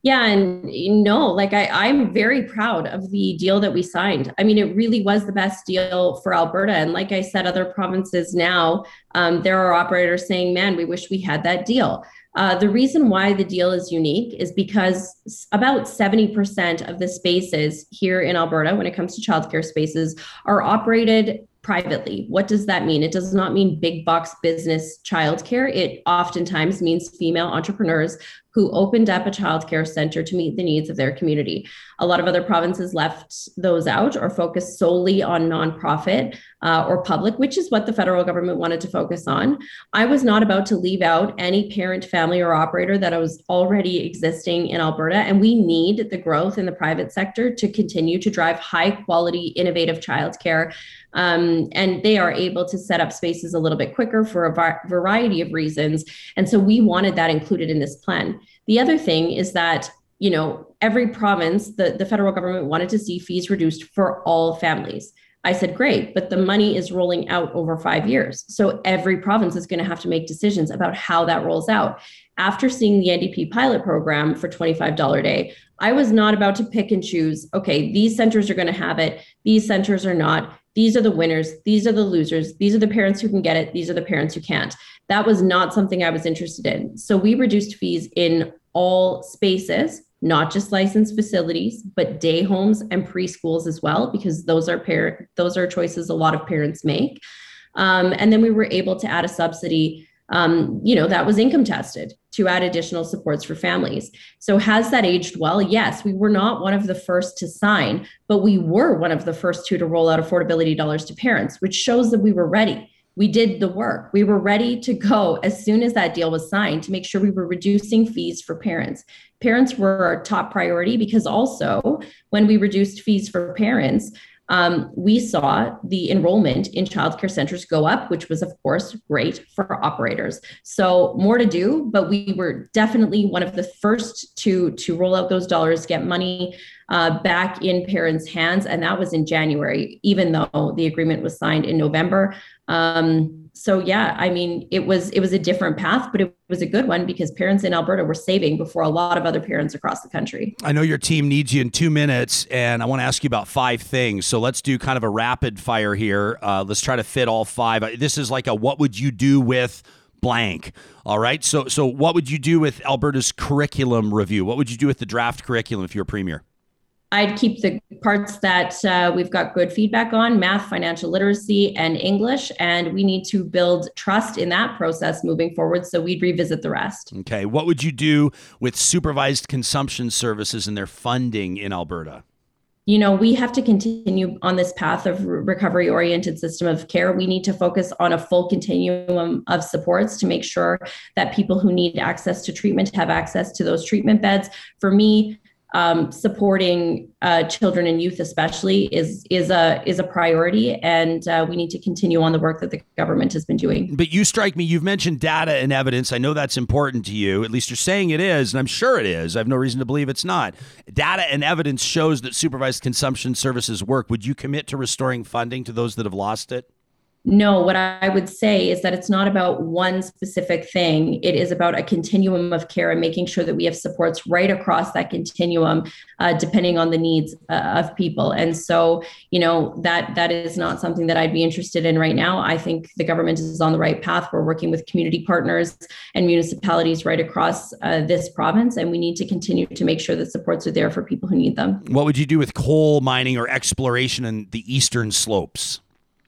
Yeah, and no, like I'm very proud of the deal that we signed. I mean, it really was the best deal for Alberta. And like I said, other provinces now, there are operators saying, man, we wish we had that deal. The reason why the deal is unique is because about 70% of the spaces here in Alberta, when it comes to childcare spaces, are operated privately. What does that mean? It does not mean big box business childcare. It oftentimes means female entrepreneurs who opened up a childcare center to meet the needs of their community. A lot of other provinces left those out or focused solely on nonprofit or public, which is what the federal government wanted to focus on. I was not about to leave out any parent, family, or operator that was already existing in Alberta, and we need the growth in the private sector to continue to drive high quality, innovative childcare. And they are able to set up spaces a little bit quicker for a variety of reasons. And so we wanted that included in this plan. The other thing is that, you know, every province, the federal government wanted to see fees reduced for all families. I said, great, but the money is rolling out over 5 years. So every province is going to have to make decisions about how that rolls out. After seeing the NDP pilot program for $25 a day, I was not about to pick and choose, okay, these centers are going to have it, these centers are not. These are the winners. These are the losers. These are the parents who can get it. These are the parents who can't. That was not something I was interested in. So we reduced fees in all spaces, not just licensed facilities, but day homes and preschools as well, because those are choices a lot of parents make. And then we were able to add a subsidy, you know, that was income tested to add additional supports for families. So has that aged well? Yes, we were not one of the first to sign, but we were one of the first to roll out affordability dollars to parents, which shows that we were ready. We did the work. We were ready to go as soon as that deal was signed to make sure we were reducing fees for parents. Parents were our top priority because also when we reduced fees for parents, we saw the enrollment in childcare centers go up, which was, of course, great for operators. So more to do, but we were definitely one of the first to roll out those dollars, get money back in parents' hands. And that was in January, even though the agreement was signed in November. So, yeah, I mean, it was a different path, but it was a good one because parents in Alberta were saving before a lot of other parents across the country. I know your team needs you in 2 minutes, and I want to ask you about 5 things. So let's do kind of a rapid fire here. Let's try to fit all 5. This is like a what would you do with blank. All right. So what would you do with Alberta's curriculum review? What would you do with the draft curriculum if you were premier? I'd keep the parts that we've got good feedback on, math, financial literacy, and English, and we need to build trust in that process moving forward, so we'd revisit the rest. Okay. What would you do with supervised consumption services and their funding in Alberta? You know, we have to continue on this path of recovery-oriented system of care. We need to focus on a full continuum of supports to make sure that people who need access to treatment have access to those treatment beds. For me, supporting children and youth especially is a priority, and we need to continue on the work that the government has been doing. But you strike me, you've mentioned data and evidence. I know that's important to you. At least you're saying it is, and I'm sure it is. I have no reason to believe it's not. Data and evidence shows that supervised consumption services work. Would you commit to restoring funding to those that have lost it? No, what I would say is that it's not about one specific thing. It is about a continuum of care and making sure that we have supports right across that continuum, depending on the needs of people. And so, you know, that is not something that I'd be interested in right now. I think the government is on the right path. We're working with community partners and municipalities right across this province, and we need to continue to make sure that supports are there for people who need them. What would you do with coal mining or exploration in the eastern slopes?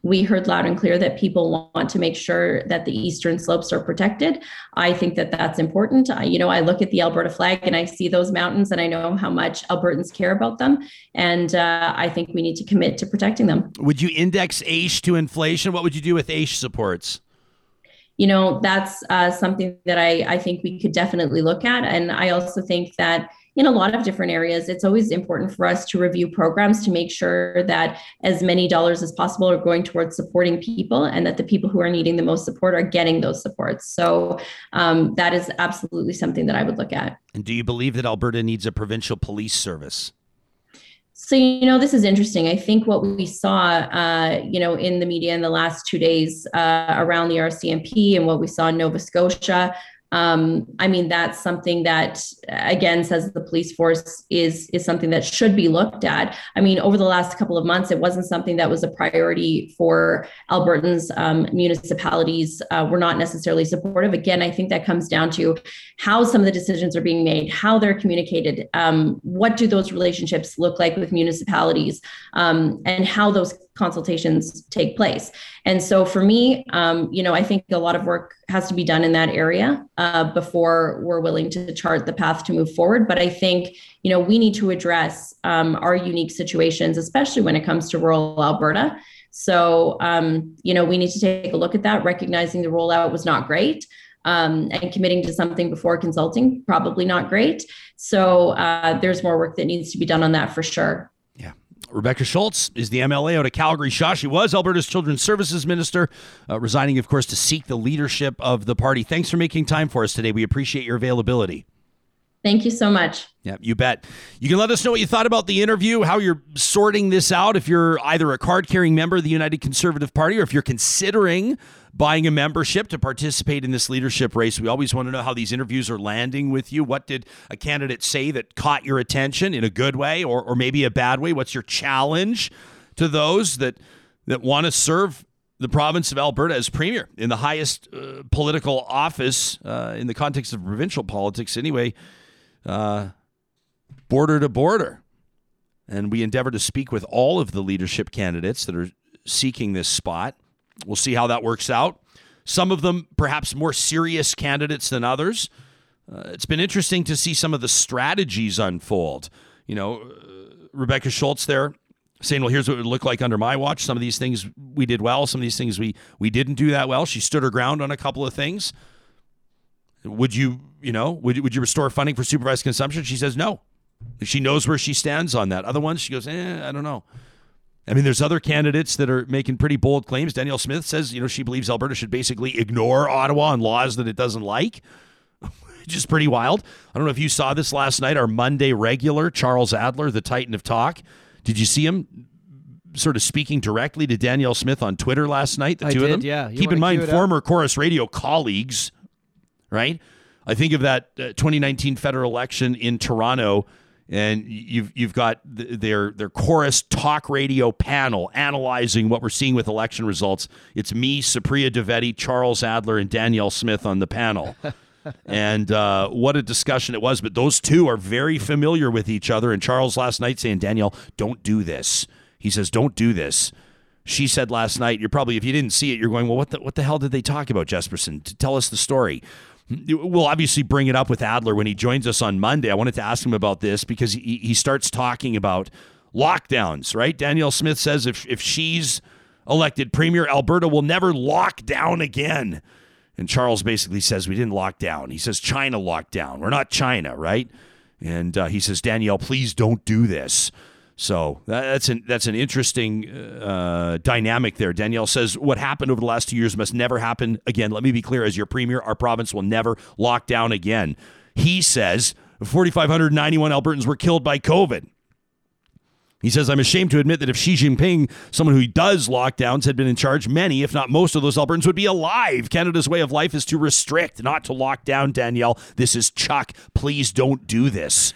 We heard loud and clear that people want to make sure that the eastern slopes are protected. I think that that's important. You know, I look at the Alberta flag and I see those mountains and I know how much Albertans care about them. And I think we need to commit to protecting them. Would you index AISH to inflation? What would you do with AISH supports? You know, that's something that I think we could definitely look at. And I also think that in a lot of different areas, it's always important for us to review programs to make sure that as many dollars as possible are going towards supporting people and that the people who are needing the most support are getting those supports. So that is absolutely something that I would look at. And do you believe that Alberta needs a provincial police service? So, you know, this is interesting. I think what we saw, you know, in the media in the last 2 days around the RCMP and what we saw in Nova Scotia, I mean, that's something that, again, says the police force is something that should be looked at. I mean, over the last couple of months, it wasn't something that was a priority for Albertans. Municipalities were not necessarily supportive. Again, I think that comes down to how some of the decisions are being made, how they're communicated, what do those relationships look like with municipalities, and how those consultations take place. And so for me, you know, I think a lot of work has to be done in that area before we're willing to chart the path to move forward. But I think, you know, we need to address our unique situations, especially when it comes to rural Alberta. So, you know, we need to take a look at that, recognizing the rollout was not great. And committing to something before consulting, probably not great. So there's more work that needs to be done on that for sure. Rebecca Schulz is the MLA out of Calgary-Shaw. She was Alberta's Children's Services Minister, resigning, of course, to seek the leadership of the party. Thanks for making time for us today. We appreciate your availability. Thank you so much. Yeah, you bet. You can let us know what you thought about the interview, how you're sorting this out, if you're either a card-carrying member of the United Conservative Party or if you're considering buying a membership to participate in this leadership race. We always want to know how these interviews are landing with you. What did a candidate say that caught your attention in a good way or maybe a bad way? What's your challenge to those that want to serve the province of Alberta as premier in the highest political office in the context of provincial politics anyway? Border to border. And we endeavor to speak with all of the leadership candidates that are seeking this spot. We'll see how that works out. Some of them perhaps more serious candidates than others. It's been interesting to see some of the strategies unfold. You know, Rebecca Schulz there saying, well, here's what it would look like under my watch. Some of these things we did well. Some of these things we didn't do that well. She stood her ground on a couple of things. Would you restore funding for supervised consumption? She says no. She knows where she stands on that. Other ones, she goes, I don't know. I mean, there's other candidates that are making pretty bold claims. Danielle Smith says, you know, she believes Alberta should basically ignore Ottawa on laws that it doesn't like, which is pretty wild. I don't know if you saw this last night, our Monday regular, Charles Adler, the Titan of Talk. Did you see him sort of speaking directly to Danielle Smith on Twitter last night, the two of them? Yeah. Keep in mind, former Chorus Radio colleagues. Right? I think of that 2019 federal election in Toronto, and you've got their Chorus talk radio panel analyzing what we're seeing with election results. It's me, Supriya Devetti, Charles Adler, and Danielle Smith on the panel. And what a discussion it was. But those two are very familiar with each other. And Charles last night saying, Danielle, don't do this. He says, don't do this. She said last night, you're probably, if you didn't see it, you're going, well, what the hell did they talk about, Jesperson? Tell us the story. We'll obviously bring it up with Adler when he joins us on Monday. I wanted to ask him about this because he starts talking about lockdowns, right? Danielle Smith says if she's elected premier, Alberta will never lock down again. And Charles basically says, we didn't lock down. He says, China locked down. We're not China, right? And he says, Danielle, please don't do this. So that's an interesting dynamic there. Danielle says, what happened over the last 2 years must never happen again. Let me be clear, as your premier, our province will never lock down again. He says, 4,591 Albertans were killed by COVID. He says, I'm ashamed to admit that if Xi Jinping, someone who does lockdowns, had been in charge, many, if not most of those Albertans would be alive. Canada's way of life is to restrict, not to lock down, Danielle. This is Chuck. Please don't do this.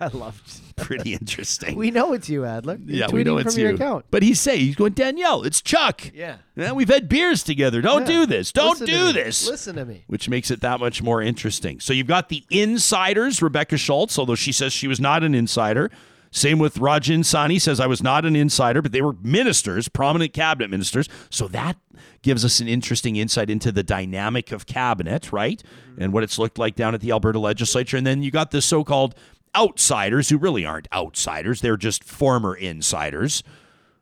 I loved it. Pretty interesting. We know it's you, Adler. You're tweeting we know it's from your account. But he's going, Danielle, it's Chuck. Yeah. And we've had beers together. Don't do this. Don't do this. Listen to me. Which makes it that much more interesting. So you've got the insiders, Rebecca Schulz, although she says she was not an insider. Same with Rajan Sani, says I was not an insider, but they were ministers, prominent cabinet ministers. So that gives us an interesting insight into the dynamic of cabinet, right? And what it's looked like down at the Alberta legislature. And then you got the so-called outsiders who really aren't outsiders. They're just former insiders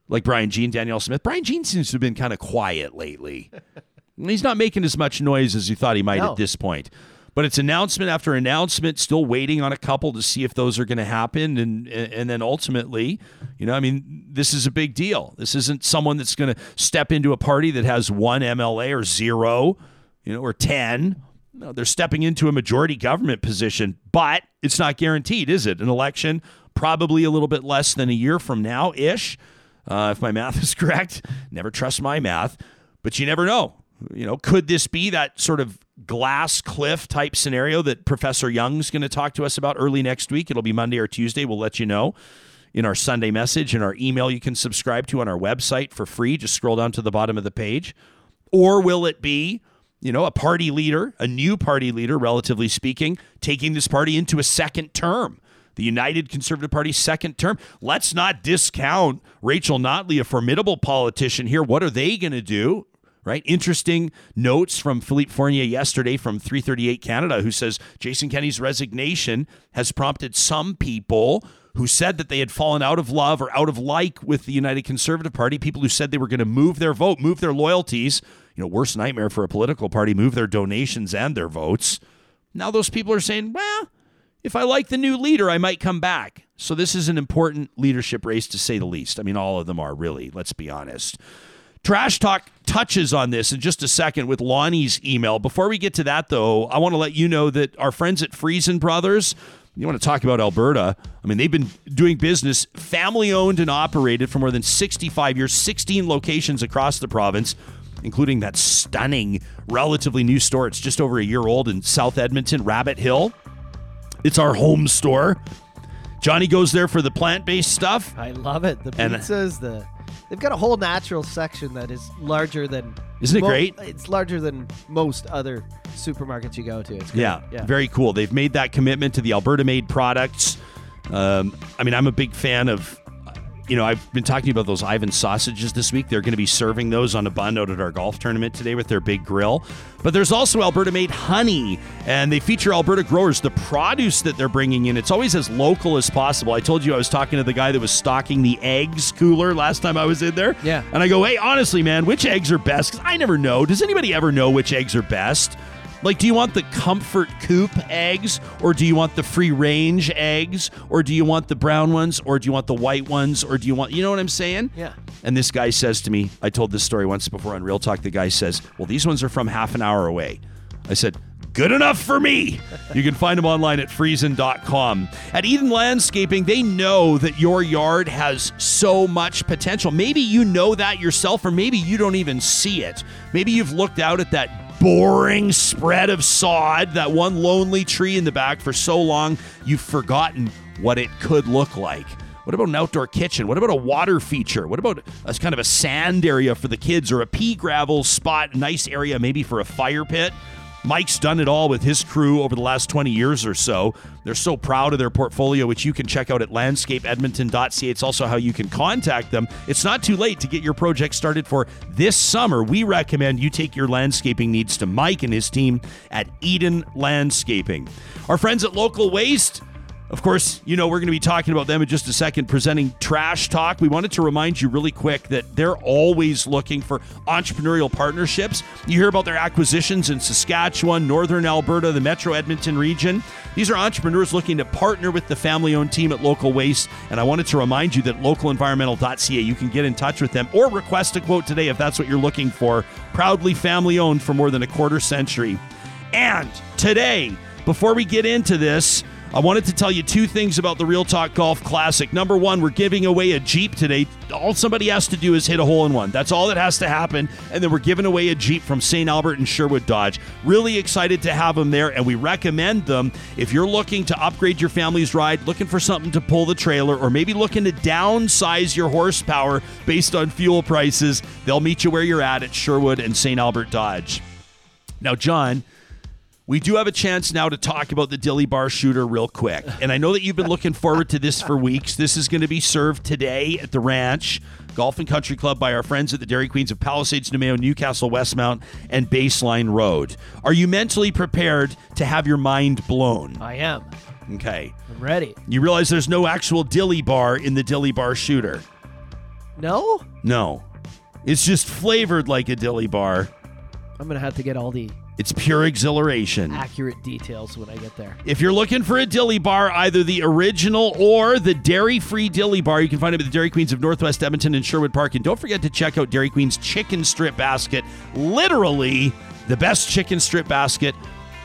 like Brian Jean, Danielle Smith. Brian Jean seems to have been kind of quiet lately. He's not making as much noise as you thought he might at this point. But it's announcement after announcement, still waiting on a couple to see if those are going to happen. And then ultimately, you know, I mean, this is a big deal. This isn't someone that's going to step into a party that has one MLA or zero, you know, or 10. No, they're stepping into a majority government position, but it's not guaranteed, is it? An election, probably a little bit less than a year from now-ish, if my math is correct. Never trust my math, but you never know. You know, could this be that sort of glass cliff type scenario that Professor Young's going to talk to us about early next week? It'll be Monday or Tuesday. We'll let you know in our Sunday message, in our email you can subscribe to on our website for free. Just scroll down to the bottom of the page. Or will it be, you know, a party leader, a new party leader, relatively speaking, taking this party into a second term, the United Conservative Party's second term. Let's not discount Rachel Notley, a formidable politician here. What are they going to do? Right? Interesting notes from Philippe Fournier yesterday from 338 Canada, who says Jason Kenney's resignation has prompted some people who said that they had fallen out of love or out of like with the United Conservative Party, people who said they were going to move their vote, move their loyalties, you know, worst nightmare for a political party, move their donations and their votes. Now those people are saying, well, if I like the new leader, I might come back. So this is an important leadership race, to say the least. I mean, all of them are, really, let's be honest. Trash Talk touches on this in just a second with Lonnie's email. Before we get to that, though, I want to let you know that our friends at Friesen Brothers, you want to talk about Alberta, I mean, they've been doing business, family-owned and operated for more than 65 years, 16 locations across the province, including that stunning, relatively new store. It's just over a year old in South Edmonton, Rabbit Hill. It's our home store. Johnny goes there for the plant-based stuff. I love it. The pizzas, they've got a whole natural section that is larger than... Isn't it great? It's larger than most other supermarkets you go to. It's great. Yeah, very cool. They've made that commitment to the Alberta-made products. I mean, I'm a big fan of... You know, I've been talking about those Ivan sausages this week. They're going to be serving those on a bun out at our golf tournament today with their big grill. But there's also Alberta-made honey, and they feature Alberta growers, the produce that they're bringing in. It's always as local as possible. I told you I was talking to the guy that was stocking the eggs cooler last time I was in there. Yeah. And I go, hey, honestly, man, which eggs are best? Because I never know. Does anybody ever know which eggs are best? Like, do you want the Comfort Coop eggs, or do you want the free-range eggs, or do you want the brown ones, or do you want the white ones, or do you want... You know what I'm saying? Yeah. And this guy says to me, I told this story once before on Real Talk, the guy says, well, these ones are from half an hour away. I said, good enough for me. You can find them online at friesen.com. At Eden Landscaping, they know that your yard has so much potential. Maybe you know that yourself, or maybe you don't even see it. Maybe you've looked out at that boring spread of sod, that one lonely tree in the back for so long, you've forgotten what it could look like. What about an outdoor kitchen? What about a water feature? What about a kind of a sand area for the kids, or a pea gravel spot, nice area maybe for a fire pit? Mike's done it all with his crew over the last 20 years or so. They're so proud of their portfolio, which you can check out at landscapeedmonton.ca. It's also how you can contact them. It's not too late to get your project started for this summer. We recommend you take your landscaping needs to Mike and his team at Eden Landscaping. Our friends at Local Waste, of course, you know we're going to be talking about them in just a second, presenting Trash Talk. We wanted to remind you really quick that they're always looking for entrepreneurial partnerships. You hear about their acquisitions in Saskatchewan, northern Alberta, the Metro Edmonton region. These are entrepreneurs looking to partner with the family-owned team at Local Waste, and I wanted to remind you that localenvironmental.ca, you can get in touch with them or request a quote today if that's what you're looking for. Proudly family-owned for more than a quarter century. And today, before we get into this... I wanted to tell you two things about the Real Talk Golf Classic. Number one, we're giving away a Jeep today. All somebody has to do is hit a hole in one. That's all that has to happen. And then we're giving away a Jeep from St. Albert and Sherwood Dodge. Really excited to have them there, and we recommend them if you're looking to upgrade your family's ride, looking for something to pull the trailer, or maybe looking to downsize your horsepower based on fuel prices. They'll meet you where you're at Sherwood and St. Albert Dodge. Now, John, we do have a chance now to talk about the Dilly Bar Shooter real quick. And I know that you've been looking forward to this for weeks. This is going to be served today at the Ranch Golf and Country Club by our friends at the Dairy Queens of Palisades, Nemeo, Newcastle, Westmount, and Baseline Road. Are you mentally prepared to have your mind blown? I am. Okay. I'm ready. You realize there's no actual Dilly Bar in the Dilly Bar Shooter? No? No. It's just flavored like a Dilly Bar. I'm going to have to get all the... It's pure exhilaration. Accurate details when I get there. If you're looking for a Dilly Bar, either the original or the dairy-free Dilly Bar, you can find it at the Dairy Queens of Northwest Edmonton and Sherwood Park. And don't forget to check out Dairy Queen's Chicken Strip Basket. Literally the best chicken strip basket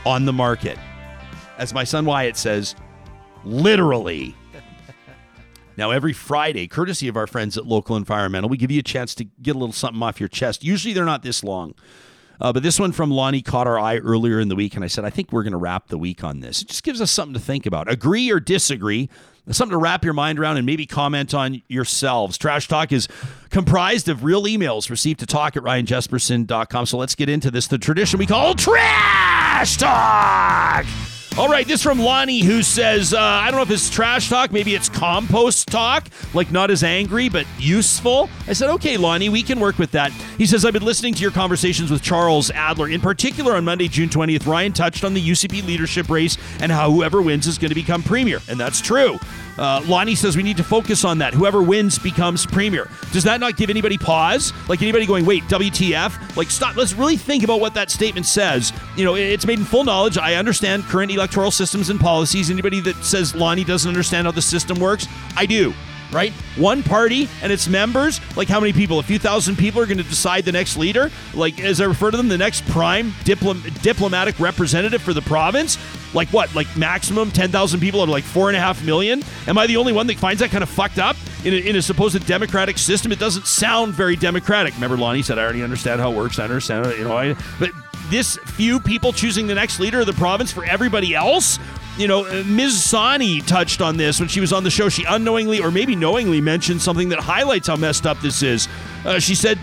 on the market. As my son Wyatt says, literally. Now, every Friday, courtesy of our friends at Local Environmental, we give you a chance to get a little something off your chest. Usually they're not this long. But this one from Lonnie caught our eye earlier in the week, and I said, I think we're going to wrap the week on this. It just gives us something to think about. Agree or disagree, something to wrap your mind around and maybe comment on yourselves. Trash Talk is comprised of real emails received to talk at ryanjesperson.com. So let's get into this, the tradition we call Trash Talk. All right, this from Lonnie, who says, I don't know if it's trash talk, maybe it's compost talk, like not as angry, but useful. I said, okay, Lonnie, we can work with that. He says, I've been listening to your conversations with Charles Adler. In particular, on Monday, June 20th, Ryan touched on the UCP leadership race and how whoever wins is going to become Premier. And that's true. Lonnie says, we need to focus on that. Whoever wins becomes Premier. Does that not give anybody pause? Like anybody going, wait, WTF? Like, stop. Let's really think about what that statement says. You know, it's made in full knowledge. I understand current electoral systems and policies. Anybody that says Lonnie doesn't understand how the system works, I do, right? One party and its members, like how many people? A few thousand people are going to decide the next leader. Like, as I refer to them, the next prime diplomatic representative for the province. Like what? Like maximum 10,000 people out of like 4.5 million? Am I the only one that finds that kind of fucked up in a supposed democratic system? It doesn't sound very democratic. Remember, Lonnie said, I already understand how it works. I understand it. You know, but this few people choosing the next leader of the province for everybody else? You know, Ms. Sani touched on this when she was on the show. She unknowingly or maybe knowingly mentioned something that highlights how messed up this is. She said,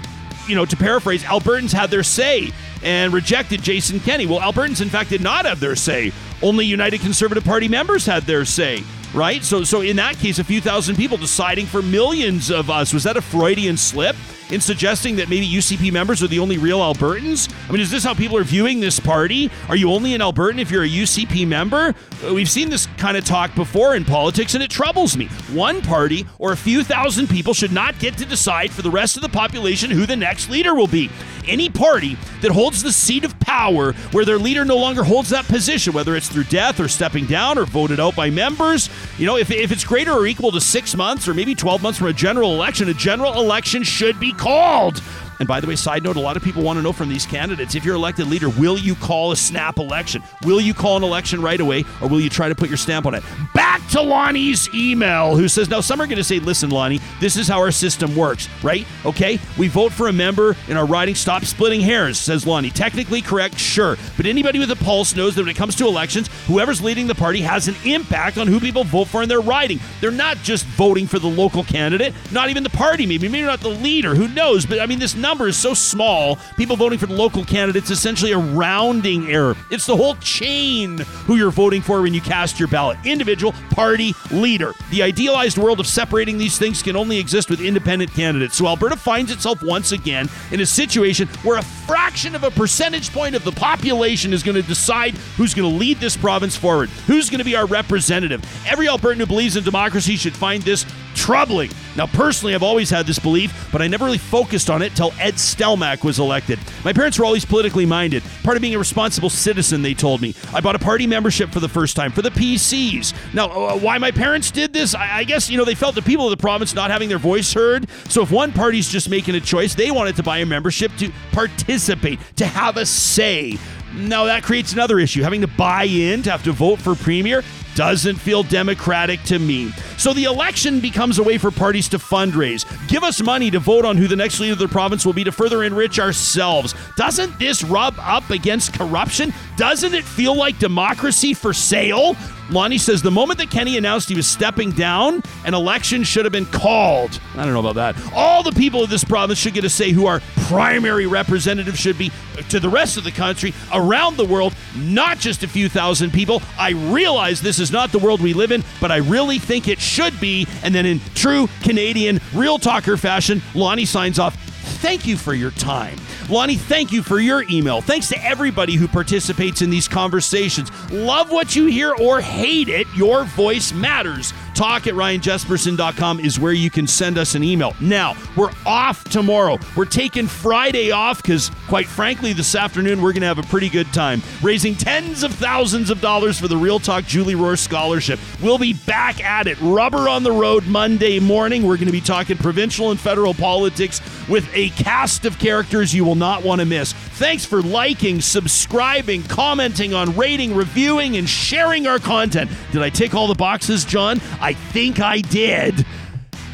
you know, to paraphrase, Albertans had their say and rejected Jason Kenney. Well, Albertans, in fact, did not have their say. Only United Conservative Party members had their say, right? So in that case, a few thousand people deciding for millions of us. Was that a Freudian slip in suggesting that maybe UCP members are the only real Albertans? I mean, is this how people are viewing this party? Are you only an Albertan if you're a UCP member? We've seen this kind of talk before in politics, and it troubles me. One party or a few thousand people should not get to decide for the rest of the population who the next leader will be. Any party that holds the seat of power where their leader no longer holds that position, whether it's through death or stepping down or voted out by members, you know, if it's greater or equal to 6 months or maybe 12 months from a general election should be called. And by the way, side note, a lot of people want to know from these candidates, if you're elected leader, will you call a snap election? Will you call an election right away, or will you try to put your stamp on it? Back to Lonnie's email, who says, now some are going to say, listen, Lonnie, this is how our system works, right? Okay, we vote for a member in our riding. Stop splitting hairs, says Lonnie. Technically correct, sure. But anybody with a pulse knows that when it comes to elections, whoever's leading the party has an impact on who people vote for in their riding. They're not just voting for the local candidate, not even the party, maybe not the leader, who knows? But I mean, this number is so small, people voting for the local candidates essentially a rounding error. It's the whole chain who you're voting for when you cast your ballot. Individual, party, leader. The idealized world of separating these things can only exist with independent candidates. So Alberta finds itself once again in a situation where a fraction of a percentage point of the population is going to decide who's going to lead this province forward, who's going to be our representative. Every Albertan who believes in democracy should find this troubling. Now, personally, I've always had this belief, but I never really focused on it till Ed Stelmach was elected. My parents were always politically minded. Part of being a responsible citizen, they told me. I bought a party membership for the first time, for the PCs. Now, why my parents did this, I guess, you know, they felt the people of the province not having their voice heard. So if one party's just making a choice, they wanted to buy a membership to participate, to have a say. Now, that creates another issue, having to buy in, to have to vote for Premier. Doesn't feel democratic to me. So the election becomes a way for parties to fundraise. Give us money to vote on who the next leader of the province will be to further enrich ourselves. Doesn't this rub up against corruption? Doesn't it feel like democracy for sale? Lonnie says the moment that Kenney announced he was stepping down, an election should have been called. I don't know about that. All the people of this province should get a say who our primary representative should be to the rest of the country, around the world, not just a few thousand people. I realize this is not the world we live in, but I really think it should be. And then in true Canadian real talker fashion, Lonnie signs off. Thank you for your time. Lonnie, thank you for your email. Thanks to everybody who participates in these conversations. Love what you hear or hate it, your voice matters. Talk at RyanJesperson.com is where you can send us an email. Now, we're off tomorrow. We're taking Friday off because, quite frankly, this afternoon we're going to have a pretty good time raising tens of thousands of dollars for the Real Talk Julie Rohr Scholarship. We'll be back at it. Rubber on the road Monday morning. We're going to be talking provincial and federal politics with a cast of characters you will not want to miss. Thanks for liking, subscribing, commenting on, rating, reviewing, and sharing our content. Did I tick all the boxes, John? I think I did.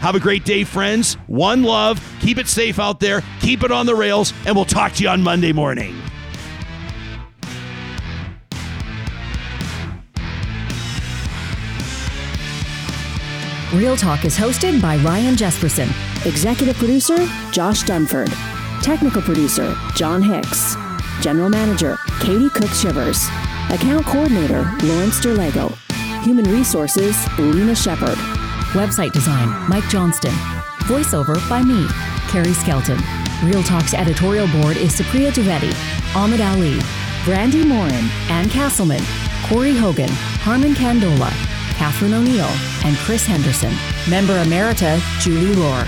Have a great day, friends. One love. Keep it safe out there. Keep it on the rails. And we'll talk to you on Monday morning. Real Talk is hosted by Ryan Jesperson. Executive producer, Josh Dunford. Technical producer, John Hicks. General manager, Katie Cook-Shivers. Account coordinator, Lawrence Derlego. Human resources, Lena Shepherd. Website design, Mike Johnston. Voiceover by me, Carrie Skelton. Real Talk's editorial board is Supriya Devetti, Ahmed Ali, Brandy Morin, Ann Castleman, Corey Hogan, Harmon Candola, Catherine O'Neill, and Chris Henderson. Member Emerita, Julie Rohr.